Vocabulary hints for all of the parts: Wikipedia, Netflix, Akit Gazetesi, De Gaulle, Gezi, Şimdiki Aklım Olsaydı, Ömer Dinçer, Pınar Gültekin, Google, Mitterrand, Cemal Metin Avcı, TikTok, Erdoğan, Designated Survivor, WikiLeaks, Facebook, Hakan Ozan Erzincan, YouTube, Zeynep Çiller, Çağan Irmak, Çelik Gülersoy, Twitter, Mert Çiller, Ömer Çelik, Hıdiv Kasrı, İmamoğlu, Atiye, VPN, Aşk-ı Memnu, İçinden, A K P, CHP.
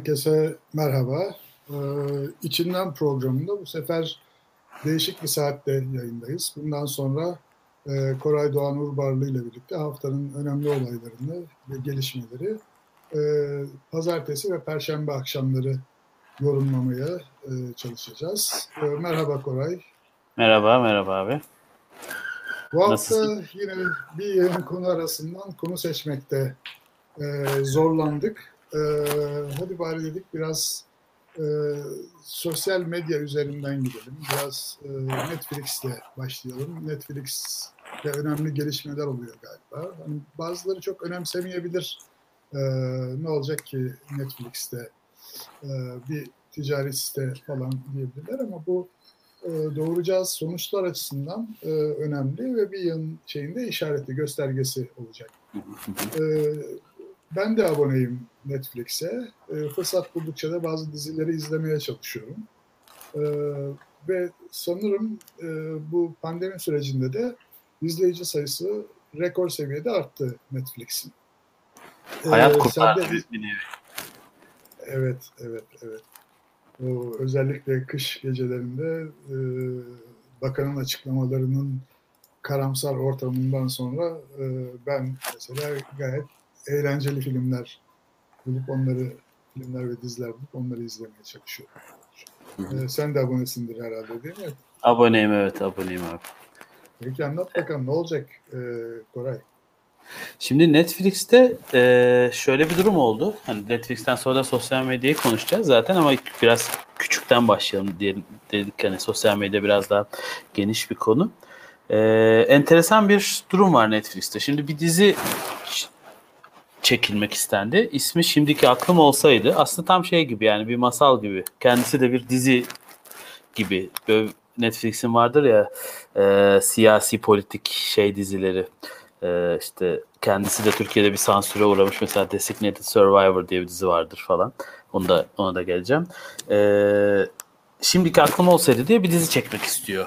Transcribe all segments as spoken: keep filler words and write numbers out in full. Herkese merhaba. Ee, İçinden programında bu sefer değişik bir saatte yayındayız. Bundan sonra e, Koray Doğan Urbarlı ile birlikte haftanın önemli olaylarını ve gelişmeleri e, pazartesi ve perşembe akşamları yorumlamaya e, çalışacağız. E, merhaba Koray. Merhaba, merhaba abi. Bu hafta Nasılsın? Yine bir yayın konu arasından konu seçmekte e, zorlandık. Ee, hadi bari dedik biraz e, sosyal medya üzerinden gidelim. Biraz e, Netflix'le başlayalım. Netflix'te önemli gelişmeler oluyor galiba. Yani bazıları çok önemsemeyebilir. E, ne olacak ki Netflix'te e, bir ticari site falan diyebilirler ama bu e, doğuracağı sonuçlar açısından e, önemli ve bir yılın şeyinde işareti, göstergesi olacak. Evet. Ben de aboneyim Netflix'e. E, fırsat buldukça da bazı dizileri izlemeye çalışıyorum. E, ve sanırım e, bu pandemi sürecinde de izleyici sayısı rekor seviyede arttı Netflix'in. E, Hayat kurtardı bizini. Evet, evet, evet. O, özellikle kış gecelerinde e, bakanın açıklamalarının karamsar ortamından sonra e, ben mesela gayet eğlenceli filmler bulup onları, filmler ve diziler bulup onları izlemeye çalışıyorum. Ee, sen de abonesindir herhalde değil mi? Aboneyim evet, aboneyim abi. Peki anlat bakalım ne olacak e, Koray? Şimdi Netflix'te e, şöyle bir durum oldu. Hani Netflix'ten sonra da sosyal medyayı konuşacağız zaten ama biraz küçükten başlayalım diyelim dedik. Hani sosyal medya biraz daha geniş bir konu. E, enteresan bir durum var Netflix'te. Şimdi bir dizi çekilmek istendi. İsmi Şimdiki Aklım Olsaydı. Aslında tam şey gibi yani bir masal gibi. Kendisi de bir dizi gibi. Böyle Netflix'in vardır ya e, siyasi politik şey dizileri. E, işte kendisi de Türkiye'de bir sansüre uğramış. Mesela Designated Survivor diye bir dizi vardır falan. Onu da, ona da geleceğim. E, Şimdiki Aklım Olsaydı diye bir dizi çekmek istiyor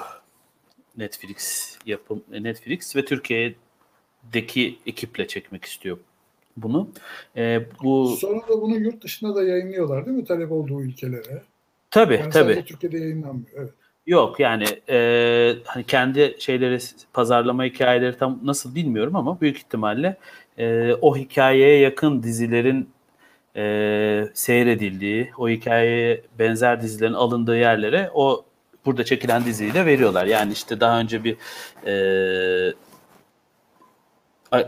Netflix yapım Netflix ve Türkiye'deki ekiple çekmek istiyor bunu. Ee, bu... Sonra da bunu yurt dışına da yayınlıyorlar değil mi? Talep olduğu ülkelere. Tabii yani tabii. Sadece Türkiye'de yayınlanmıyor. Evet. Yok yani e, hani kendi şeyleri, pazarlama hikayeleri tam nasıl bilmiyorum ama büyük ihtimalle e, o hikayeye yakın dizilerin e, seyredildiği, o hikayeye benzer dizilerin alındığı yerlere o burada çekilen diziyi de veriyorlar. Yani işte daha önce bir e,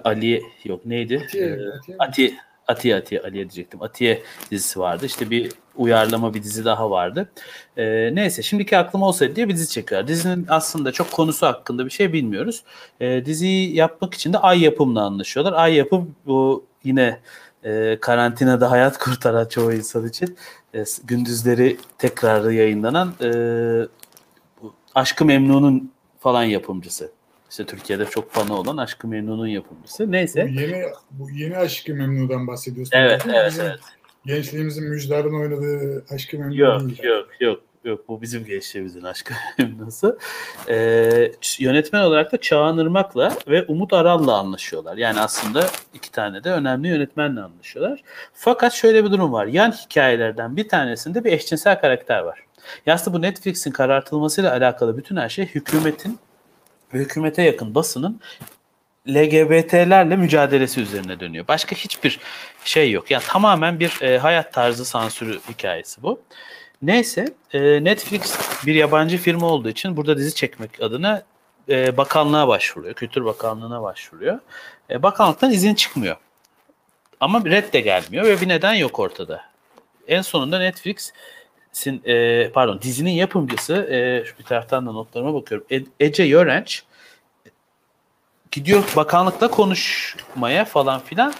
Ali yok neydi? Atiye, ee, Atiye. Atiye, Atiye, Atiye, Aliye diyecektim. Atiye dizisi vardı. İşte bir uyarlama bir dizi daha vardı. Ee, neyse Şimdiki Aklım Olsaydı diye bir dizi çeker. Dizinin aslında çok konusu hakkında bir şey bilmiyoruz. Ee, diziyi yapmak için de Ay Yapım'la anlaşıyorlar. Ay Yapım bu yine e, karantinada hayat kurtaran çoğu insan için e, gündüzleri tekrar yayınlanan e, Aşk-ı Memnu'nun falan yapımcısı. İşte Türkiye'de çok fanı olan Aşk-ı Memnu'nun yapımcısı. Neyse. Bu yeni, bu yeni Aşk-ı Memnu'dan bahsediyorsun. Evet, evet, bizim evet. Gençliğimizin müjdarın oynadığı Aşk-ı Memnu. Yok, yani. yok, yok, yok. Bu bizim gençliğimizin Aşk-ı Memnu'su. Ee, yönetmen olarak da Çağan Irmak'la ve Umut Aral'la anlaşıyorlar. Yani aslında iki tane de önemli yönetmenle anlaşıyorlar. Fakat şöyle bir durum var. Yan hikayelerden bir tanesinde bir eşcinsel karakter var. Ya aslında bu Netflix'in karartılmasıyla alakalı bütün her şey hükümetin ve hükümete yakın basının L G B T'lerle mücadelesi üzerine dönüyor. Başka hiçbir şey yok. Yani tamamen bir e, hayat tarzı sansürü hikayesi bu. Neyse e, Netflix bir yabancı firma olduğu için burada dizi çekmek adına e, bakanlığa başvuruyor. Kültür Bakanlığı'na başvuruyor. E, bakanlıktan izin çıkmıyor. Ama red de gelmiyor ve bir neden yok ortada. En sonunda Netflix... Sin, e, pardon dizinin yapımcısı e, bir taraftan da notlarıma bakıyorum e, Ece Yörenç gidiyor bakanlıkla konuşmaya falan filan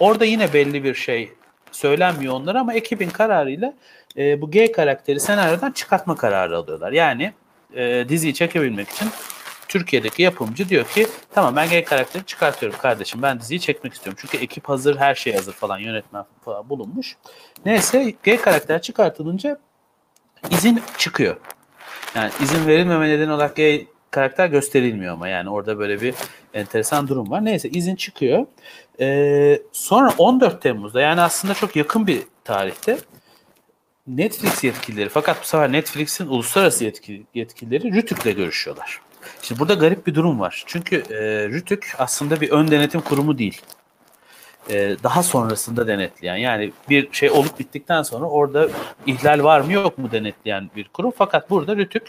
orada yine belli bir şey söylenmiyor onlara ama ekibin kararıyla e, bu gay karakteri senaryodan çıkartma kararı alıyorlar. Yani e, diziyi çekebilmek için Türkiye'deki yapımcı diyor ki tamam ben gay karakteri çıkartıyorum kardeşim ben diziyi çekmek istiyorum. Çünkü ekip hazır her şey hazır falan yönetmen falan bulunmuş. Neyse gay karakter çıkartılınca izin çıkıyor. Yani izin verilmeme nedeni olarak gay karakter gösterilmiyor ama yani orada böyle bir enteresan durum var. Neyse izin çıkıyor. Ee, sonra on dört Temmuz'da yani aslında çok yakın bir tarihte Netflix yetkilileri, fakat bu sefer Netflix'in uluslararası yetkili, yetkilileri RTÜK'le görüşüyorlar. Şimdi burada garip bir durum var. Çünkü e, RTÜK aslında bir ön denetim kurumu değil. E, daha sonrasında denetleyen, yani bir şey olup bittikten sonra orada ihlal var mı yok mu denetleyen bir kurum. Fakat burada RTÜK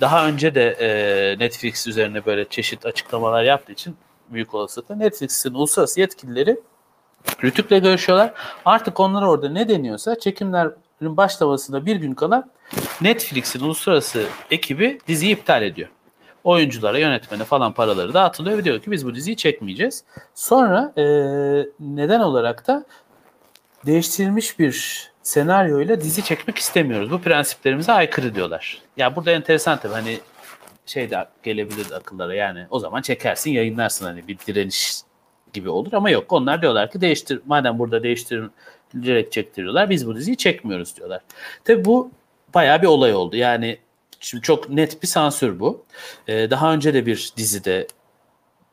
daha önce de e, Netflix üzerine böyle çeşitli açıklamalar yaptığı için büyük olasılıkla Netflix'in uluslararası yetkilileri RTÜK'le görüşüyorlar. Artık onlara orada ne deniyorsa çekimler başlamasına bir gün kala Netflix'in uluslararası ekibi diziyi iptal ediyor. Oyunculara, yönetmene falan paraları dağıtılıyor ve diyor ki biz bu diziyi çekmeyeceğiz. Sonra e, neden olarak da değiştirilmiş bir senaryoyla dizi çekmek istemiyoruz. Bu prensiplerimize aykırı diyorlar. Ya burada enteresan tabii, hani şey de gelebilir akıllara, yani o zaman çekersin yayınlarsın, hani bir direniş gibi olur ama yok. Onlar diyorlar ki değiştir, madem burada değiştirin direkt çektiriyorlar. Biz bu diziyi çekmiyoruz diyorlar. Tabii bu bayağı bir olay oldu. Yani şimdi çok net bir sansür bu. Ee, daha önce de bir dizide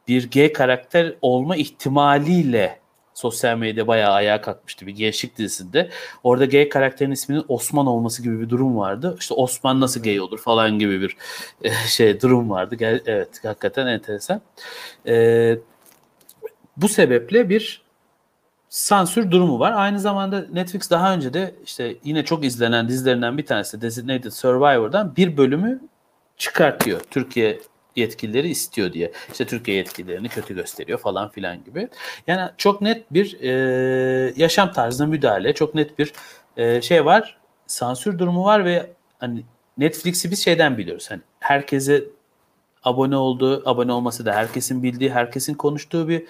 bir gay karakter olma ihtimaliyle sosyal medyada bayağı ayağa kalkmıştı bir gençlik dizisinde. Orada gay karakterin isminin Osman olması gibi bir durum vardı. İşte Osman nasıl gay olur falan gibi bir e, şey durum vardı. Gel, evet, hakikaten enteresan. Ee, bu sebeple bir sansür durumu var. Aynı zamanda Netflix daha önce de işte yine çok izlenen dizilerinden bir tanesi Designated Survivor'dan bir bölümü çıkartıyor. Türkiye yetkilileri istiyor diye. İşte Türkiye yetkililerini kötü gösteriyor falan filan gibi. Yani çok net bir e, yaşam tarzına müdahale, çok net bir e, şey var, sansür durumu var ve hani Netflix'i biz şeyden biliyoruz. Hani herkese abone olduğu, abone olması da herkesin bildiği, herkesin konuştuğu bir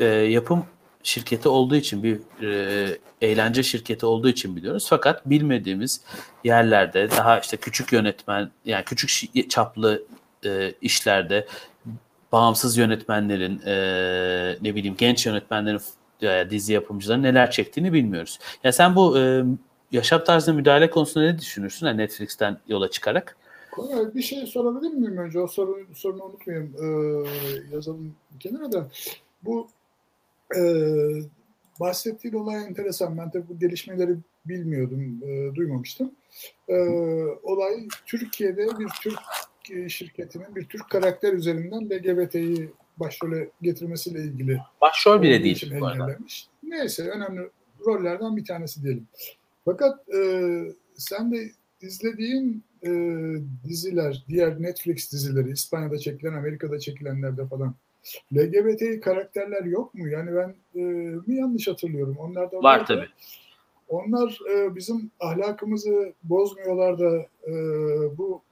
e, yapım şirketi olduğu için, bir e, eğlence şirketi olduğu için biliyoruz. Fakat bilmediğimiz yerlerde, daha işte küçük yönetmen, yani küçük şi- çaplı e, işlerde bağımsız yönetmenlerin, e, ne bileyim genç yönetmenlerin, e, dizi yapımcıların neler çektiğini bilmiyoruz. Ya yani sen bu e, yaşam tarzına müdahale konusunda ne düşünürsün? Yani Netflix'ten yola çıkarak. Koray, bir şey sorabilir miyim önce? O soruyu, sorunu unutmayayım. Ee, yazalım kenara da. Bu Ee, bahsettiğin olay enteresan. Ben tabii bu gelişmeleri bilmiyordum, e, duymamıştım. Ee, olay Türkiye'de bir Türk şirketinin bir Türk karakter üzerinden L G B T'yi başrole getirmesiyle ilgili. Başrol bile değil bu arada. Neyse, önemli rollerden bir tanesi diyelim. Fakat e, sen de izlediğin e, diziler, diğer Netflix dizileri, İspanya'da çekilen, Amerika'da çekilenlerde falan L G B T karakterler yok mu? Yani ben e, mi yanlış hatırlıyorum? Onlar da var, var tabii. Onlar e, bizim ahlakımızı bozmuyorlar da e, bu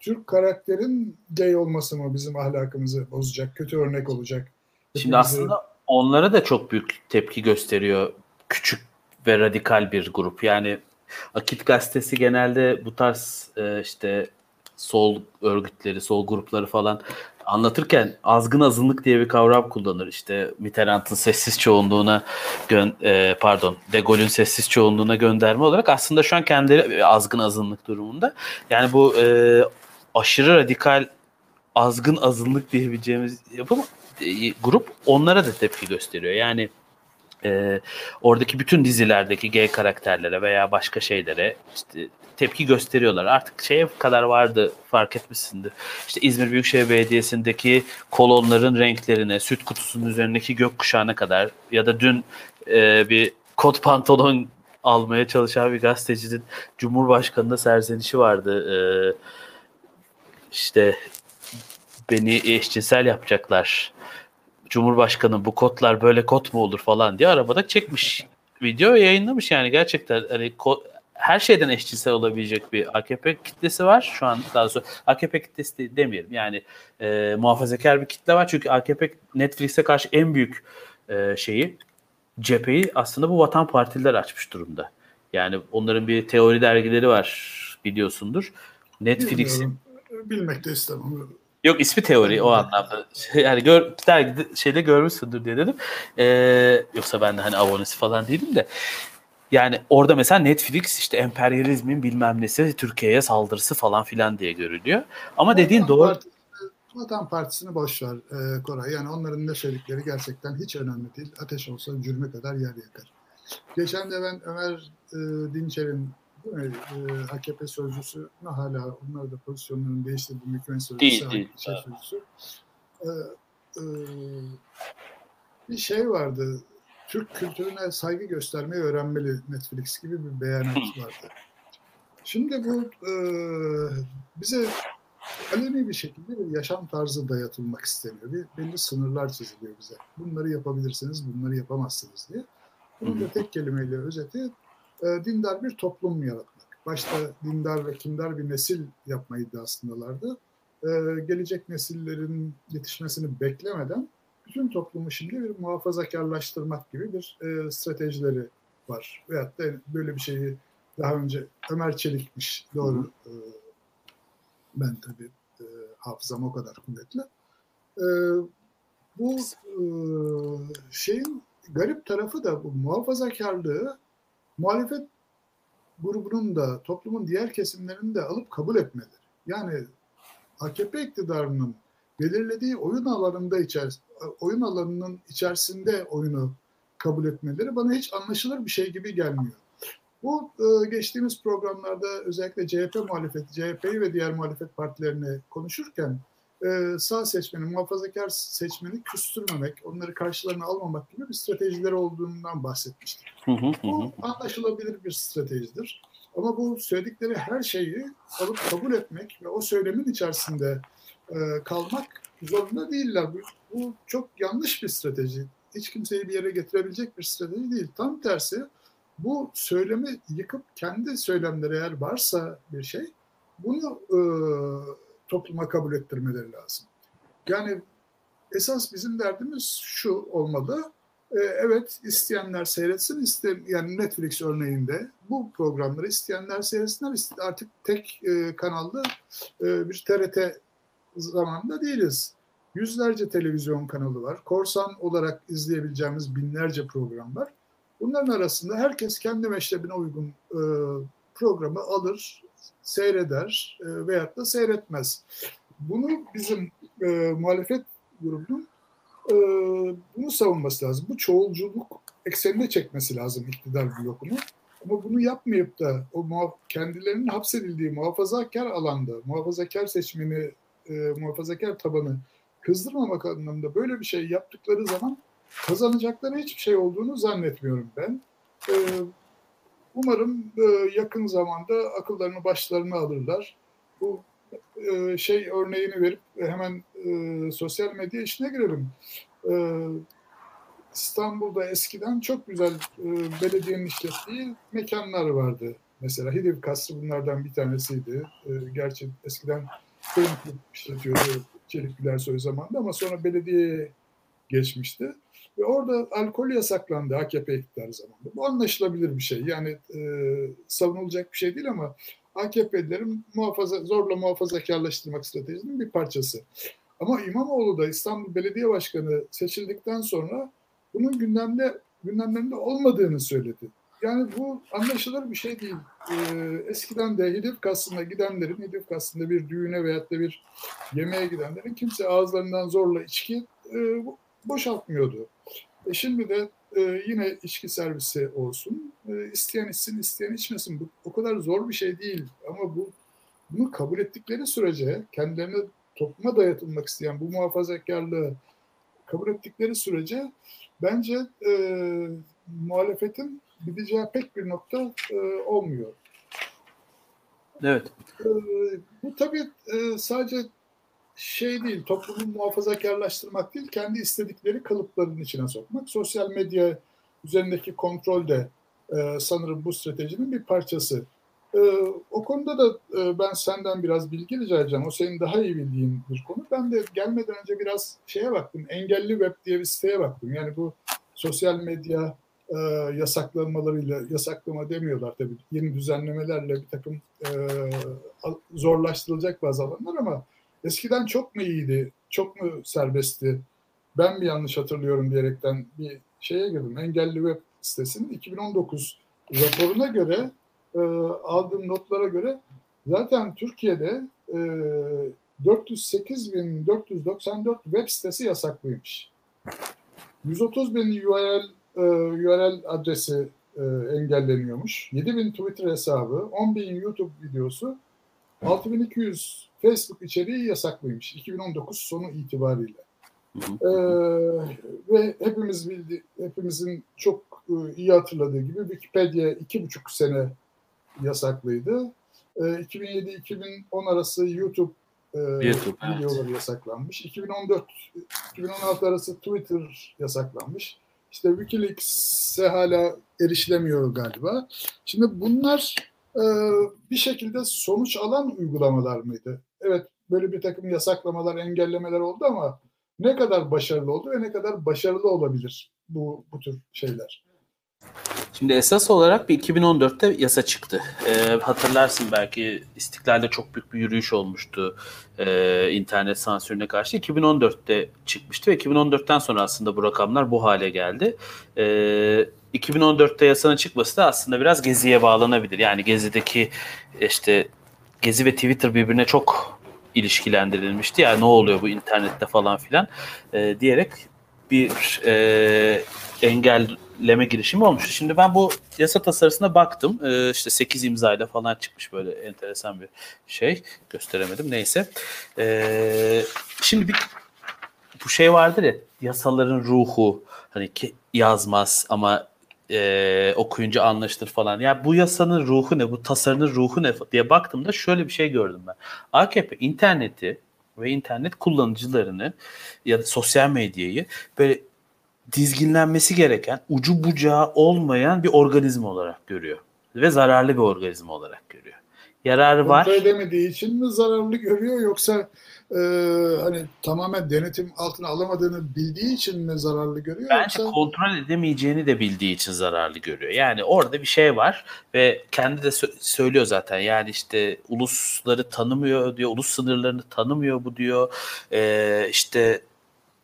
Türk karakterin gay olması mı bizim ahlakımızı bozacak? Kötü örnek olacak. Hepimizi... Şimdi aslında onlara da çok büyük tepki gösteriyor küçük ve radikal bir grup. Yani Akit Gazetesi genelde bu tarz e, işte sol örgütleri, sol grupları falan anlatırken azgın azınlık diye bir kavram kullanır. İşte Mitterrand'ın sessiz çoğunluğuna, gön- e, pardon De Gaulle'ün sessiz çoğunluğuna gönderme olarak aslında şu an kendileri azgın azınlık durumunda. Yani bu e, aşırı radikal azgın azınlık diyebileceğimiz yapım, e, grup onlara da tepki gösteriyor. Yani e, oradaki bütün dizilerdeki gay karakterlere veya başka şeylere işte tepki gösteriyorlar. Artık şeye kadar vardı, fark etmişsindir. İşte İzmir Büyükşehir Belediyesi'ndeki kolonların renklerine, süt kutusunun üzerindeki gökkuşağına kadar ya da dün e, bir kot pantolon almaya çalışan bir gazetecinin Cumhurbaşkanı'na serzenişi vardı. E, işte beni eşcinsel yapacaklar. Cumhurbaşkanı bu kotlar böyle kot mu olur falan diye arabada çekmiş. Video yayınlamış yani gerçekten hani ko- her şeyden eşcinsel olabilecek bir A K P kitlesi var şu an, daha sonra A K P kitlesi demeyelim yani e, muhafazakar bir kitle var, çünkü A K P Netflix'e karşı en büyük e, şeyi, cepheyi aslında bu Vatan Partililer açmış durumda. Yani onların bir teori dergileri var, biliyorsundur. Netflix'in bilmiyorum, bilmek de istemem. Yok, ismi teori o anlamda. Yani gör, dergide şeyde görmüşsündür diye dedim. E, yoksa ben de hani abonesi falan değilim de. Yani orada mesela Netflix işte emperyalizmin bilmem nesi, Türkiye'ye saldırısı falan filan diye görülüyor. Ama dediğin doğru. Vatan Partisi'ni boş ver e, Koray. Yani onların ne söyledikleri gerçekten hiç önemli değil. Ateş olsa cürme kadar yer yakar. Geçen de ben Ömer e, Dinçer'in e, A K P sözcüsü, ne hala onlar da pozisyonlarını değiştirdiğini hükümet sözcüsü, değil, şey sözcüsü. E, e, bir şey vardı. Türk kültürüne saygı göstermeyi öğrenmeli Netflix gibi bir beyanat vardı. Şimdi bu e, bize alemi bir şekilde bir yaşam tarzı dayatılmak isteniyor. Bir, belli sınırlar çiziliyor bize. Bunları yapabilirsiniz, bunları yapamazsınız diye. Bunun da tek kelimeyle özeti e, dindar bir toplum yaratmak. Başta dindar ve kindar bir nesil yapma iddiasındalardı. E, gelecek nesillerin yetişmesini beklemeden bütün toplumu şimdi bir muhafazakarlaştırmak gibi bir e, stratejileri var. Veyahut da böyle bir şeyi daha önce Ömer Çelik'miş, doğru. E, ben tabii e, hafızam o kadar kuvvetli. E, bu e, şeyin garip tarafı da bu muhafazakarlığı muhalefet grubunun da toplumun diğer kesimlerinin de alıp kabul etmeleri. Yani A K P iktidarının belirlediği oyun alanında içer, oyun alanının içerisinde oyunu kabul etmeleri bana hiç anlaşılır bir şey gibi gelmiyor. Bu e, geçtiğimiz programlarda özellikle C H P muhalefeti, C H P'yi ve diğer muhalefet partilerini konuşurken e, sağ seçmeni, muhafazakar seçmeni küstürmemek, onları karşılarına almamak gibi bir stratejileri olduğundan bahsetmiştim. Bu anlaşılabilir bir stratejidir. Ama bu söyledikleri her şeyi alıp kabul etmek ve o söylemin içerisinde e, kalmak zorunda değiller. Bu, bu çok yanlış bir strateji. Hiç kimseyi bir yere getirebilecek bir strateji değil. Tam tersi. Bu söylemi yıkıp kendi söylemleri eğer varsa bir şey, bunu e, topluma kabul ettirmeleri lazım. Yani esas bizim derdimiz şu olmalı. E, evet, isteyenler seyretsin, iste, yani Netflix örneğinde bu programları isteyenler seyretsinler. Artık tek e, kanallı e, bir T R T zamanında değiliz. Yüzlerce televizyon kanalı var. Korsan olarak izleyebileceğimiz binlerce program var. Bunların arasında herkes kendi meşrebine uygun e, programı alır, seyreder e, veyahut da seyretmez. Bunu bizim e, muhalefet grubunun e, bunu savunması lazım. Bu çoğulculuk eksenine çekmesi lazım iktidar blokunu. Ama bunu yapmayıp da o muha- kendilerinin hapsedildiği muhafazakar alanda, muhafazakar seçmeni, e, muhafazakar tabanı kızdırmamak anlamında böyle bir şey yaptıkları zaman kazanacakları hiçbir şey olduğunu zannetmiyorum ben. Ee, umarım e, yakın zamanda akıllarını başlarına alırlar. Bu e, şey örneğini verip hemen e, sosyal medya işine girelim. E, İstanbul'da eskiden çok güzel e, belediyenin işlettiği mekanlar vardı. Mesela Hıdiv Kasrı bunlardan bir tanesiydi. E, gerçi eskiden Koyunluk işletiyordu Çelik Gülersoy zamanında ama sonra belediye geçmişti. Ve orada alkol yasaklandı A K P iktidarı zamanında. Bu anlaşılabilir bir şey. Yani e, savunulacak bir şey değil ama A K P'lilerin muhafaza, zorla muhafazakarlaştırmak stratejisinin bir parçası. Ama İmamoğlu da İstanbul Belediye Başkanı seçildikten sonra bunun gündemde, gündemlerinde olmadığını söyledi. Yani bu anlaşılır bir şey değil. E, eskiden de Hıdiv Kasrı'na gidenlerin, Hıdiv Kasrı'nda bir düğüne veyahut da bir yemeğe gidenlerin kimse ağızlarından zorla içki e, boşaltmıyordu. E şimdi de e, yine içki servisi olsun. E, isteyen içsin, isteyen içmesin. Bu o kadar zor bir şey değil. Ama bu bunu kabul ettikleri sürece, kendilerine topluma dayatılmak isteyen bu muhafazakarlığı kabul ettikleri sürece bence e, muhalefetin gideceği pek bir nokta e, olmuyor. Evet. E, bu tabii e, sadece şey değil, toplumu muhafazakarlaştırmak değil, kendi istedikleri kalıpların içine sokmak. Sosyal medya üzerindeki kontrol de e, sanırım bu stratejinin bir parçası. E, o konuda da e, ben senden biraz bilgi rica edeceğim. O senin daha iyi bildiğin bir konu. Ben de gelmeden önce biraz şeye baktım, engelli web diye bir siteye baktım. Yani bu sosyal medya e, yasaklanmalarıyla, yasaklama demiyorlar tabii, yeni düzenlemelerle bir takım e, zorlaştırılacak bazı alanlar ama eskiden çok mu iyiydi, çok mu serbestti, ben mi yanlış hatırlıyorum diyerekten bir şeye girdim. Engelli Web sitesinin iki bin on dokuz raporuna göre, e, aldığım notlara göre zaten Türkiye'de e, dört yüz sekiz bin dört yüz doksan dört web sitesi yasaklıymış. yüz otuz bin U R L, e, U R L adresi e, engelleniyormuş. yedi bin Twitter hesabı, on bin YouTube videosu, altı bin iki yüz Facebook içeriği yasaklıymış. iki bin on dokuz sonu itibariyle. Ee, ve hepimiz bildi, hepimizin çok e, iyi hatırladığı gibi Wikipedia iki buçuk sene yasaklıydı. E, iki bin yedi iki bin on arası YouTube, e, YouTube videoları evet. yasaklanmış. iki bin on dört iki bin on altı arası Twitter yasaklanmış. İşte WikiLeaks'e hala erişilemiyor galiba. Şimdi bunlar e, bir şekilde sonuç alan uygulamalar mıydı? Evet, böyle bir takım yasaklamalar, engellemeler oldu ama ne kadar başarılı oldu ve ne kadar başarılı olabilir bu bu tür şeyler? Şimdi esas olarak bir iki bin on dörtte yasa çıktı. Ee, hatırlarsın belki İstiklal'de çok büyük bir yürüyüş olmuştu ee, internet sansürüne karşı. iki bin on dörtte çıkmıştı ve iki bin on dörtten sonra aslında bu rakamlar bu hale geldi. Ee, iki bin on dörtte yasanın çıkması da aslında biraz Gezi'ye bağlanabilir. Yani Gezi'deki işte Gezi ve Twitter birbirine çok ilişkilendirilmişti. Yani ne oluyor bu internette falan filan e, diyerek bir e, engelleme girişimi olmuştu. Şimdi ben bu yasa tasarısına baktım. E, işte sekiz imzayla falan çıkmış, böyle enteresan bir şey. Gösteremedim. Neyse. E, şimdi bir bu şey vardır ya, yasaların ruhu. Hani ki yazmaz ama E, okuyunca anlaşılır falan. Ya bu yasanın ruhu ne, bu tasarının ruhu ne diye baktığımda şöyle bir şey gördüm ben. A K P interneti ve internet kullanıcılarını ya da sosyal medyayı böyle dizginlenmesi gereken, ucu bucağı olmayan bir organizma olarak görüyor. Ve zararlı bir organizma olarak görüyor. Yararı var. Kontrol edemediği için mi zararlı görüyor, yoksa e, hani tamamen denetim altına alamadığını bildiği için mi zararlı görüyor? Bence yoksa kontrol edemeyeceğini de bildiği için zararlı görüyor. Yani orada bir şey var ve kendi de sö- söylüyor zaten. Yani işte ulusları tanımıyor diyor, ulus sınırlarını tanımıyor bu diyor. E, işte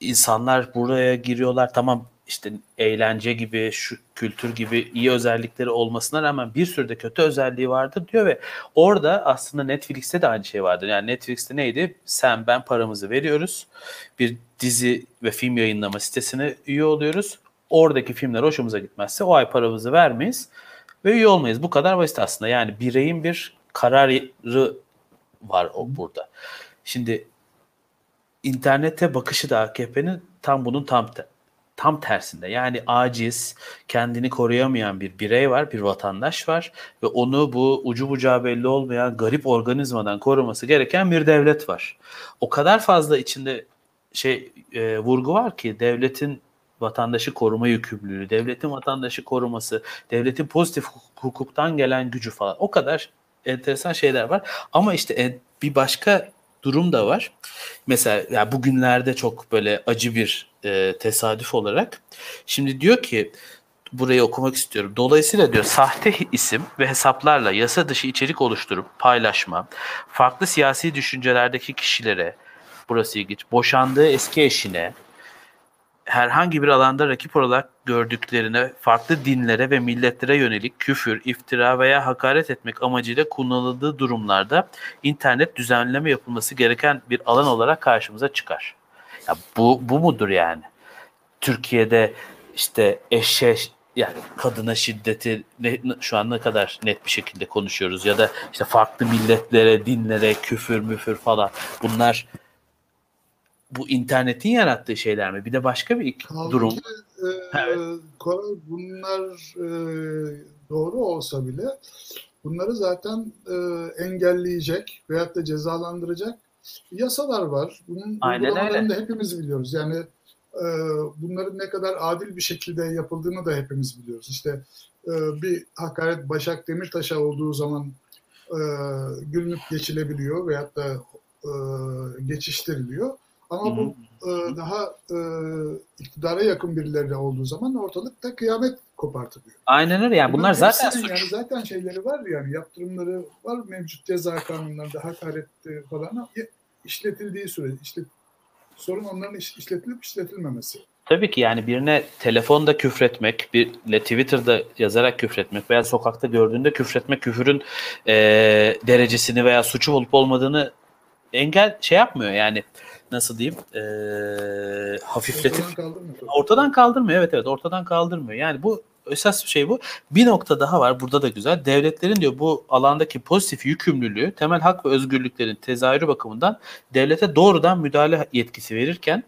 insanlar buraya giriyorlar, tamam. İşte eğlence gibi, şu kültür gibi iyi özellikleri olmasına rağmen bir sürü de kötü özelliği vardır diyor ve orada aslında Netflix'te de aynı şey vardı. Yani Netflix'te neydi? Sen, ben paramızı veriyoruz. Bir dizi ve film yayınlama sitesine üye oluyoruz. Oradaki filmler hoşumuza gitmezse o ay paramızı vermeyiz ve üye olmayız. Bu kadar basit aslında. Yani bireyin bir kararı var o burada. Şimdi internete bakışı da A K P'nin tam bunun tam te- Tam tersinde. Yani aciz, kendini koruyamayan bir birey var, bir vatandaş var ve onu bu ucu bucağı belli olmayan garip organizmadan koruması gereken bir devlet var. O kadar fazla içinde şey e, vurgu var ki devletin vatandaşı koruma yükümlülüğü, devletin vatandaşı koruması, devletin pozitif hukuktan gelen gücü falan. O kadar enteresan şeyler var. Ama işte en, bir başka durum da var. Mesela yani bugünlerde çok böyle acı bir e, tesadüf olarak. Şimdi diyor ki, burayı okumak istiyorum. Dolayısıyla diyor, sahte isim ve hesaplarla yasa dışı içerik oluşturup paylaşma, farklı siyasi düşüncelerdeki kişilere, burası ilginç, boşandığı eski eşine, herhangi bir alanda rakip olarak gördüklerine, farklı dinlere ve milletlere yönelik küfür, iftira veya hakaret etmek amacıyla kullanıldığı durumlarda internet düzenleme yapılması gereken bir alan olarak karşımıza çıkar. Ya bu bu mudur yani? Türkiye'de işte eşe, yani kadına şiddeti ne, şu an ne kadar net bir şekilde konuşuyoruz, ya da işte farklı milletlere, dinlere küfür, müfür falan, bunlar bu internetin yarattığı şeyler mi? Bir de başka bir Kaldı durum. Ki, e, evet. Koray, bunlar e, doğru olsa bile bunları zaten e, engelleyecek veyahut da cezalandıracak yasalar var. Bunun uygulamalarını da hepimiz biliyoruz. Yani e, bunların ne kadar adil bir şekilde yapıldığını da hepimiz biliyoruz. İşte e, bir hakaret Başak Demirtaş'a olduğu zaman e, gülünüp geçilebiliyor veyahut da e, geçiştiriliyor. Ama bu e, daha e, iktidara yakın birileri olduğu zaman ortalıkta kıyamet kopartılıyor. Aynen öyle. Yani bunlar, bunlar zaten suç. Yani zaten şeyleri var, yani yaptırımları var mevcut ceza kanunlarında, hakaret falan işletildiği sürece. İşte sorun onların işletilip işletilmemesi. Tabii ki yani birine telefonda küfretmek, birine Twitter'da yazarak küfretmek veya sokakta gördüğünde küfretmek, küfürün e, derecesini veya suçu olup olmadığını engel şey yapmıyor yani, nasıl diyeyim, e, hafifletip ortadan kaldırmıyor. ortadan kaldırmıyor evet evet ortadan kaldırmıyor yani. Bu esas şey bu. Bir nokta daha var burada da güzel. Devletlerin diyor bu alandaki pozitif yükümlülüğü temel hak ve özgürlüklerin tezahürü bakımından devlete doğrudan müdahale yetkisi verirken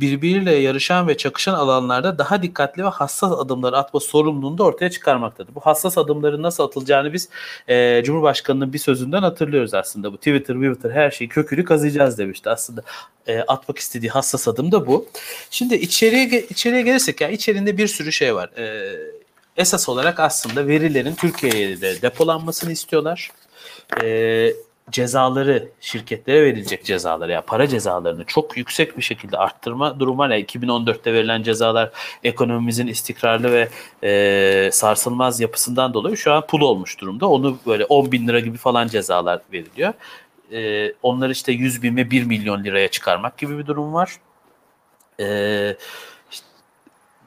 birbiriyle yarışan ve çakışan alanlarda daha dikkatli ve hassas adımlar atma sorumluluğunu da ortaya çıkarmaktadır. Bu hassas adımların nasıl atılacağını biz e, Cumhurbaşkanı'nın bir sözünden hatırlıyoruz aslında. Bu Twitter, Twitter her şeyi kökünü kazıyacağız demişti. Aslında e, atmak istediği hassas adım da bu. Şimdi içeriye içeriye gelirsek, yani içerinde bir sürü şey var. E, esas olarak aslında verilerin Türkiye'ye de depolanmasını istiyorlar. E, cezaları, şirketlere verilecek cezaları, ya para cezalarını çok yüksek bir şekilde arttırma durumu var. Yani iki bin on dörtte verilen cezalar ekonomimizin istikrarlı ve e, sarsılmaz yapısından dolayı şu an pul olmuş durumda. Onu böyle on bin lira gibi falan cezalar veriliyor. E, onları işte yüz bin ve bir milyon liraya çıkarmak gibi bir durum var. E, işte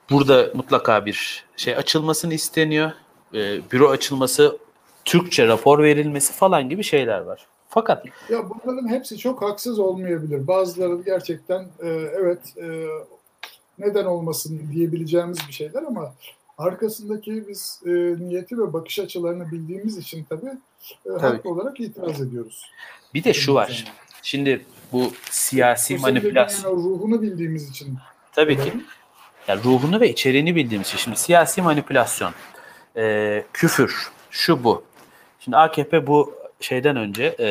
burada mutlaka bir şey açılmasını isteniyor. E, büro açılması, Türkçe rapor verilmesi falan gibi şeyler var. Fakat ya bunların hepsi çok haksız olmayabilir. Bazıları gerçekten e, evet e, neden olmasın diyebileceğimiz bir şeyler, ama arkasındaki biz e, niyeti ve bakış açılarını bildiğimiz için tabii, e, tabii. haklı olarak itiraz ediyoruz. Bir de şu var. Yani. Şimdi bu siyasi manipülasyon ruhunu bildiğimiz için. Tabii ki. Yani ruhunu ve içeriğini bildiğimiz için. Şimdi siyasi manipülasyon, e, küfür, şu bu. Şimdi A K P bu şeyden önce e,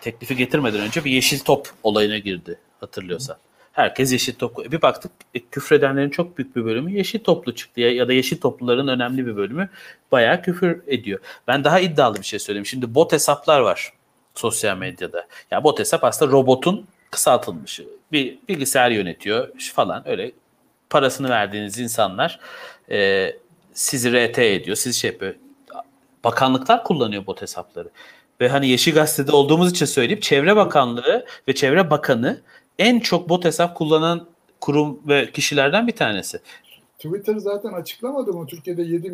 teklifi getirmeden önce bir yeşil top olayına girdi, hatırlıyorsan. Herkes yeşil top. Bir baktık küfredenlerin çok büyük bir bölümü yeşil toplu çıktı ya, ya da yeşil topluların önemli bir bölümü bayağı küfür ediyor. Ben daha iddialı bir şey söyleyeyim. Şimdi bot hesaplar var sosyal medyada. Ya bot hesap aslında robotun kısaltılmışı. Bir bilgisayar yönetiyor falan, öyle parasını verdiğiniz insanlar e, sizi R T ediyor, sizi şey yapıyor. Bakanlıklar kullanıyor bot hesapları. Ve hani Yeşil Gazete'de olduğumuz için söyleyip Çevre Bakanlığı ve Çevre Bakanı en çok bot hesap kullanan kurum ve kişilerden bir tanesi. Twitter zaten açıklamadı mı? Türkiye'de yedi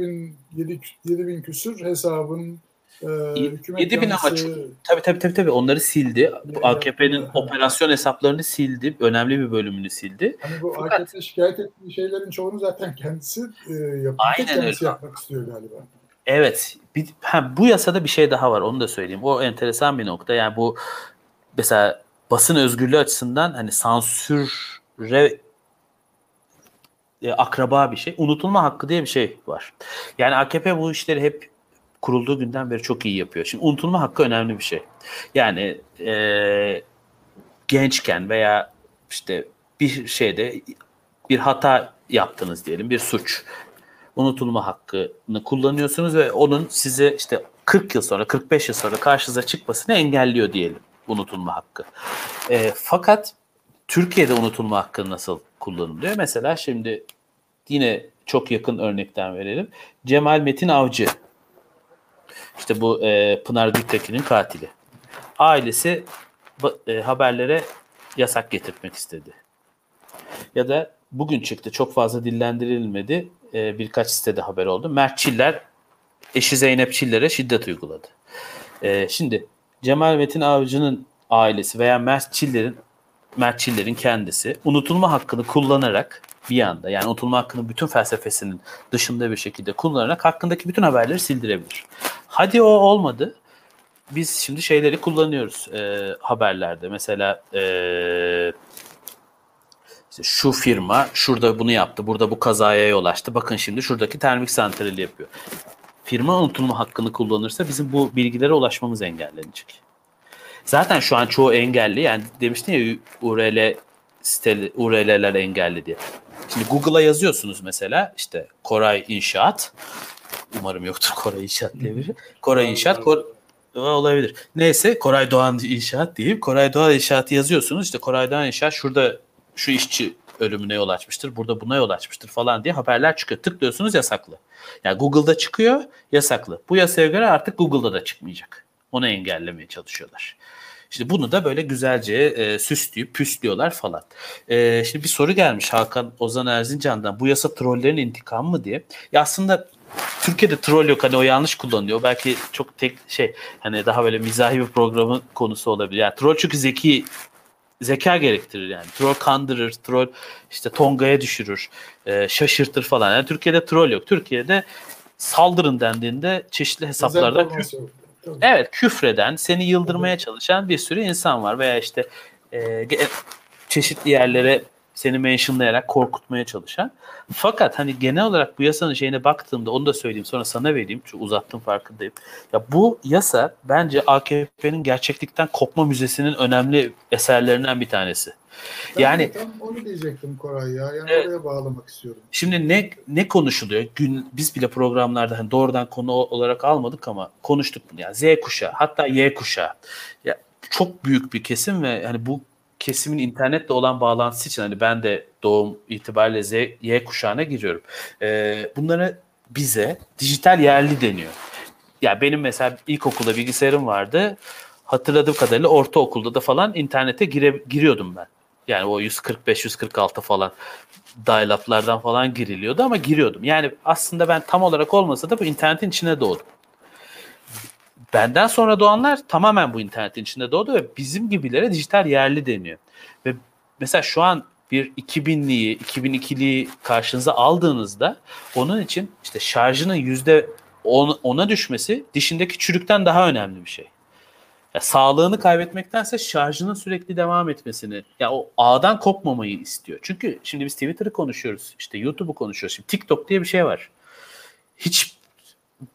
bin küsür hesabın e, hükümet yedi bin ama çok, tabii, tabii tabii tabii onları sildi. Bu A K P'nin yani, operasyon hesaplarını sildi. Önemli bir bölümünü sildi. Hani bu fakat, A K P şikayet ettiği şeylerin çoğunu zaten kendisi e, yapmak, kendisi yapmak istiyor galiba. Evet. Bir, ha, bu yasada bir şey daha var. Onu da söyleyeyim. O enteresan bir nokta. Yani bu mesela basın özgürlüğü açısından hani sansüre e, akraba bir şey. Unutulma hakkı diye bir şey var. Yani A K P bu işleri hep kurulduğu günden beri çok iyi yapıyor. Şimdi unutulma hakkı önemli bir şey. Yani e, gençken veya işte bir şeyde bir hata yaptınız diyelim. Bir suç. Unutulma hakkını kullanıyorsunuz ve onun size işte kırk yıl sonra, kırk beş yıl sonra karşınıza çıkmasını engelliyor diyelim unutulma hakkı. E, fakat Türkiye'de unutulma hakkı nasıl kullanılıyor? Mesela şimdi yine çok yakın örnekten verelim. Cemal Metin Avcı, işte bu e, Pınar Gültekin'in katili. Ailesi e, haberlere yasak getirtmek istedi. Ya da bugün çıktı, çok fazla dillendirilmedi. Birkaç sitede haber oldu. Mert Çiller, eşi Zeynep Çiller'e şiddet uyguladı. Şimdi Cemal Metin Avcı'nın ailesi veya Mert Çiller'in Mert Çiller'in kendisi unutulma hakkını kullanarak bir anda, yani unutulma hakkının bütün felsefesinin dışında bir şekilde kullanarak hakkındaki bütün haberleri sildirebilir. Hadi o olmadı. Biz şimdi şeyleri kullanıyoruz e, haberlerde. Mesela eee şu firma şurada bunu yaptı, burada bu kazaya yol açtı. Bakın şimdi şuradaki termik santrali yapıyor. Firma unutulma hakkını kullanırsa bizim bu bilgilere ulaşmamız engellenecek. Zaten şu an çoğu engelli. Yani demiştin ya U R L siteli, U R L'ler engelli diye. Şimdi Google'a yazıyorsunuz mesela işte Koray İnşaat. Umarım yoktur Koray İnşaat diye biri. Koray İnşaat, Koray... olabilir. Neyse, Koray Doğan İnşaat diyeyim. Koray Doğan İnşaat'ı yazıyorsunuz. İşte Koray Doğan İnşaat şurada şu işçi ölümüne yol açmıştır, burada buna yol açmıştır falan diye haberler çıkıyor. Tıklıyorsunuz, yasaklı. Yani Google'da çıkıyor, yasaklı. Bu yasaya göre artık Google'da da çıkmayacak. Onu engellemeye çalışıyorlar. İşte bunu da böyle güzelce e, süsleyip püslüyorlar falan. E, şimdi bir soru gelmiş Hakan Ozan Erzincan'dan. Bu yasa trollerin intikamı mı diye. Ya aslında Türkiye'de troll yok, hani o yanlış kullanılıyor. Belki çok tek şey, hani daha böyle mizahi bir programın konusu olabilir. Yani troll çünkü zeki zeka gerektirir yani. Troll kandırır, troll işte tongaya düşürür, şaşırtır falan. Yani Türkiye'de troll yok. Türkiye'de saldırın dendiğinde çeşitli hesaplarda küf- evet, küfreden, seni yıldırmaya çalışan bir sürü insan var veya işte e, çeşitli yerlere seni mentionlayarak korkutmaya çalışan. Fakat hani genel olarak bu yasanın şeyine baktığımda, onu da söyleyeyim sonra sana vereyim. Çünkü uzattım, farkındayım. Ya bu yasa bence A K P'nin gerçeklikten kopma müzesinin önemli eserlerinden bir tanesi. Ben yani tam onu diyecektim Koray ya. Yani evet, oraya bağlamak istiyorum. Şimdi ne ne konuşuluyor? Gün biz bile programlarda hani doğrudan konu olarak almadık ama konuştuk bunu. Yani Z kuşağı, hatta Y kuşağı. Ya çok büyük bir kesim ve hani bu kesimin internetle olan bağlantısı için hani ben de doğum itibariyle Z, Y kuşağına giriyorum. Ee, bunlara bize dijital yerli deniyor. Ya benim mesela ilkokulda bilgisayarım vardı. Hatırladığım kadarıyla ortaokulda da falan internete gire, giriyordum ben. Yani o yüz kırk beş yüz kırk altı falan dial-up'lardan falan giriliyordu ama giriyordum. Yani aslında ben tam olarak olmasa da bu internetin içine doğdum. Benden sonra doğanlar tamamen bu internetin içinde doğdu ve bizim gibilere dijital yerli deniyor. Ve mesela şu an bir iki binliyi, iki bin ikiliyi karşınıza aldığınızda onun için işte şarjının yüzde ona düşmesi dişindeki çürükten daha önemli bir şey. Ya sağlığını kaybetmektense şarjının sürekli devam etmesini, ya o ağdan kopmamayı istiyor. Çünkü şimdi biz Twitter'ı konuşuyoruz, işte YouTube'u konuşuyoruz. Şimdi TikTok diye bir şey var. Hiç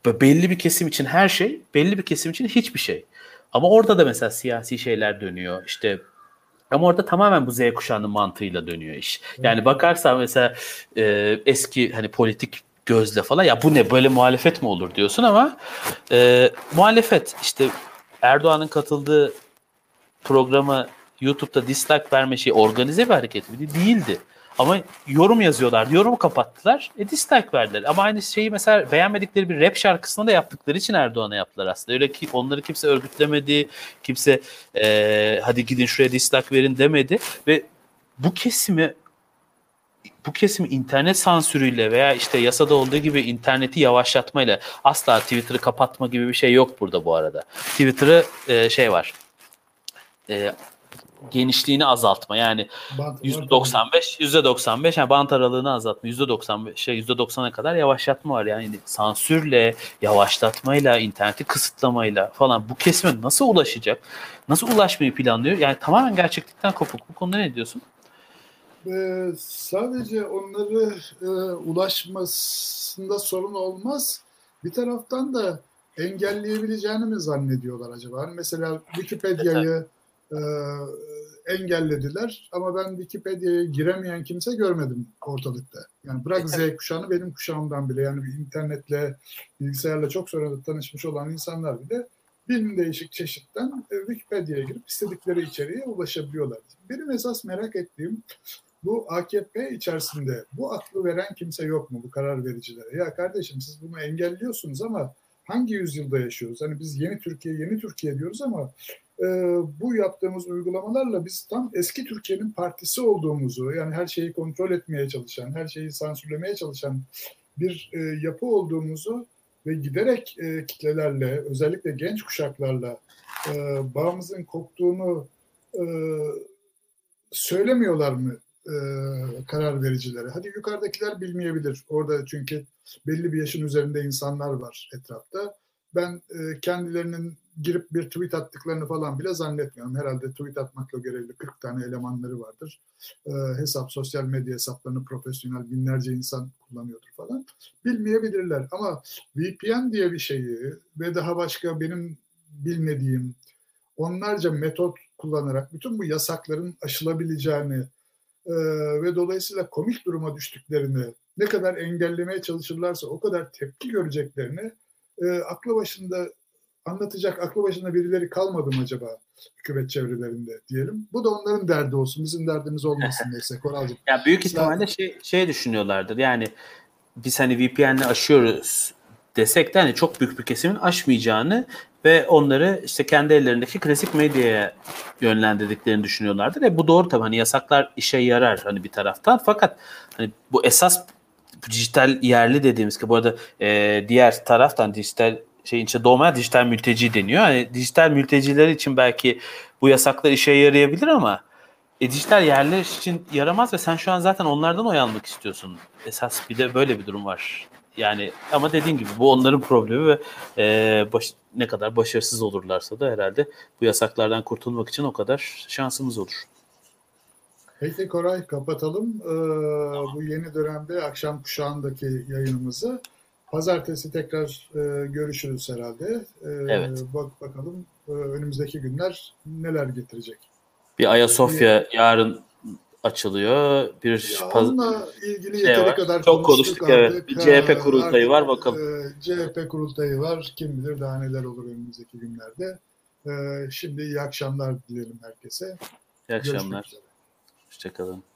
belli bir kesim için her şey, belli bir kesim için hiçbir şey. Ama orada da mesela siyasi şeyler dönüyor. İşte ama orada tamamen bu Z kuşağının mantığıyla dönüyor iş. Yani bakarsan mesela e, eski hani politik gözle falan, ya bu ne böyle muhalefet mi olur diyorsun ama e, muhalefet işte Erdoğan'ın katıldığı programa YouTube'da dislike verme şeyi organize bir hareket miydi? Değildi. Ama yorum yazıyorlar, yorumu kapattılar, e, dislike verdiler. Ama aynı şeyi mesela beğenmedikleri bir rap şarkısına da yaptıkları için Erdoğan'a yaptılar aslında. Öyle ki onları kimse örgütlemedi, kimse e, hadi gidin şuraya dislike verin demedi. Ve bu kesimi, bu kesimi internet sansürüyle veya işte yasada olduğu gibi interneti yavaşlatmayla, asla Twitter'ı kapatma gibi bir şey yok burada bu arada. Twitter'ı e, şey var... E, genişliğini azaltma, yani yüzde doksan beş yani bant aralığını azaltma, yüzde doksan beşe yüzde doksana kadar yavaşlatma var. Yani sansürle, yavaşlatmayla, interneti kısıtlamayla falan bu kesime nasıl ulaşacak, nasıl ulaşmayı planlıyor? Yani tamamen gerçeklikten kopuk. Bu konuda ne diyorsun? Ee, sadece onları e, ulaşmasında sorun olmaz. Bir taraftan da engelleyebileceğini mi zannediyorlar acaba? Mesela Wikipedia'yı Ee, engellediler ama ben Wikipedia'ya giremeyen kimse görmedim ortalıkta. Yani bırak Z kuşağını, benim kuşağımdan bile, yani internetle, bilgisayarla çok sonra tanışmış olan insanlar bile bin değişik çeşitten Wikipedia'ya girip istedikleri içeriğe ulaşabiliyorlar. Benim esas merak ettiğim, bu A K P içerisinde bu aklı veren kimse yok mu bu karar vericilere? Ya kardeşim, siz bunu engelliyorsunuz ama hangi yüzyılda yaşıyoruz? Hani biz yeni Türkiye, yeni Türkiye diyoruz ama Ee, bu yaptığımız uygulamalarla biz tam eski Türkiye'nin partisi olduğumuzu, yani her şeyi kontrol etmeye çalışan, her şeyi sansürlemeye çalışan bir e, yapı olduğumuzu ve giderek e, kitlelerle, özellikle genç kuşaklarla e, bağımızın koptuğunu e, söylemiyorlar mı e, karar vericilere? Hadi yukarıdakiler bilmeyebilir. Orada çünkü belli bir yaşın üzerinde insanlar var etrafta. Ben e, kendilerinin girip bir tweet attıklarını falan bile zannetmiyorum. Herhalde tweet atmakla görevli kırk tane elemanları vardır. E, hesap, sosyal medya hesaplarını profesyonel binlerce insan kullanıyordur falan. Bilmeyebilirler ama V P N diye bir şeyi ve daha başka benim bilmediğim onlarca metot kullanarak bütün bu yasakların aşılabileceğini e, ve dolayısıyla komik duruma düştüklerini, ne kadar engellemeye çalışırlarsa o kadar tepki göreceklerini e, aklı başında anlatacak, aklı başında birileri kalmadı mı acaba hükümet çevrelerinde diyelim. Bu da onların derdi olsun. Bizim derdimiz olmasın neyse Koralcığım. Ya büyük ihtimalle şey, şey düşünüyorlardır. Yani biz hani V P N'le aşıyoruz desek de hani çok büyük bir kesimin aşmayacağını ve onları işte kendi ellerindeki klasik medyaya yönlendirdiklerini düşünüyorlardır. E bu doğru tabii. Hani yasaklar işe yarar hani bir taraftan. Fakat hani bu esas dijital yerli dediğimiz ki bu arada e, diğer taraftan dijital şeyin içinde doğmayan dijital mülteci deniyor. Yani dijital mülteciler için belki bu yasaklar işe yarayabilir ama e, dijital yerler için yaramaz ve sen şu an zaten onlardan oy almak istiyorsun. Esas bir de böyle bir durum var. Yani ama dediğim gibi bu onların problemi ve e, baş, ne kadar başarısız olurlarsa da herhalde bu yasaklardan kurtulmak için o kadar şansımız olur. Peki Koray, kapatalım. Ee, tamam. Bu yeni dönemde akşam kuşağındaki yayınımızı. Pazartesi tekrar e, görüşürüz herhalde. E, evet. Bak bakalım e, önümüzdeki günler neler getirecek. Bir Ayasofya bir, yarın açılıyor. Bir ya paz- onunla ilgili şey yeteri var. kadar çok konuştuk. konuştuk evet. Bir C H P kurultayı var bakalım. E, C H P kurultayı var. Kim bilir daha neler olur önümüzdeki günlerde. E, şimdi iyi akşamlar dilerim herkese. İyi akşamlar. Hoşçakalın.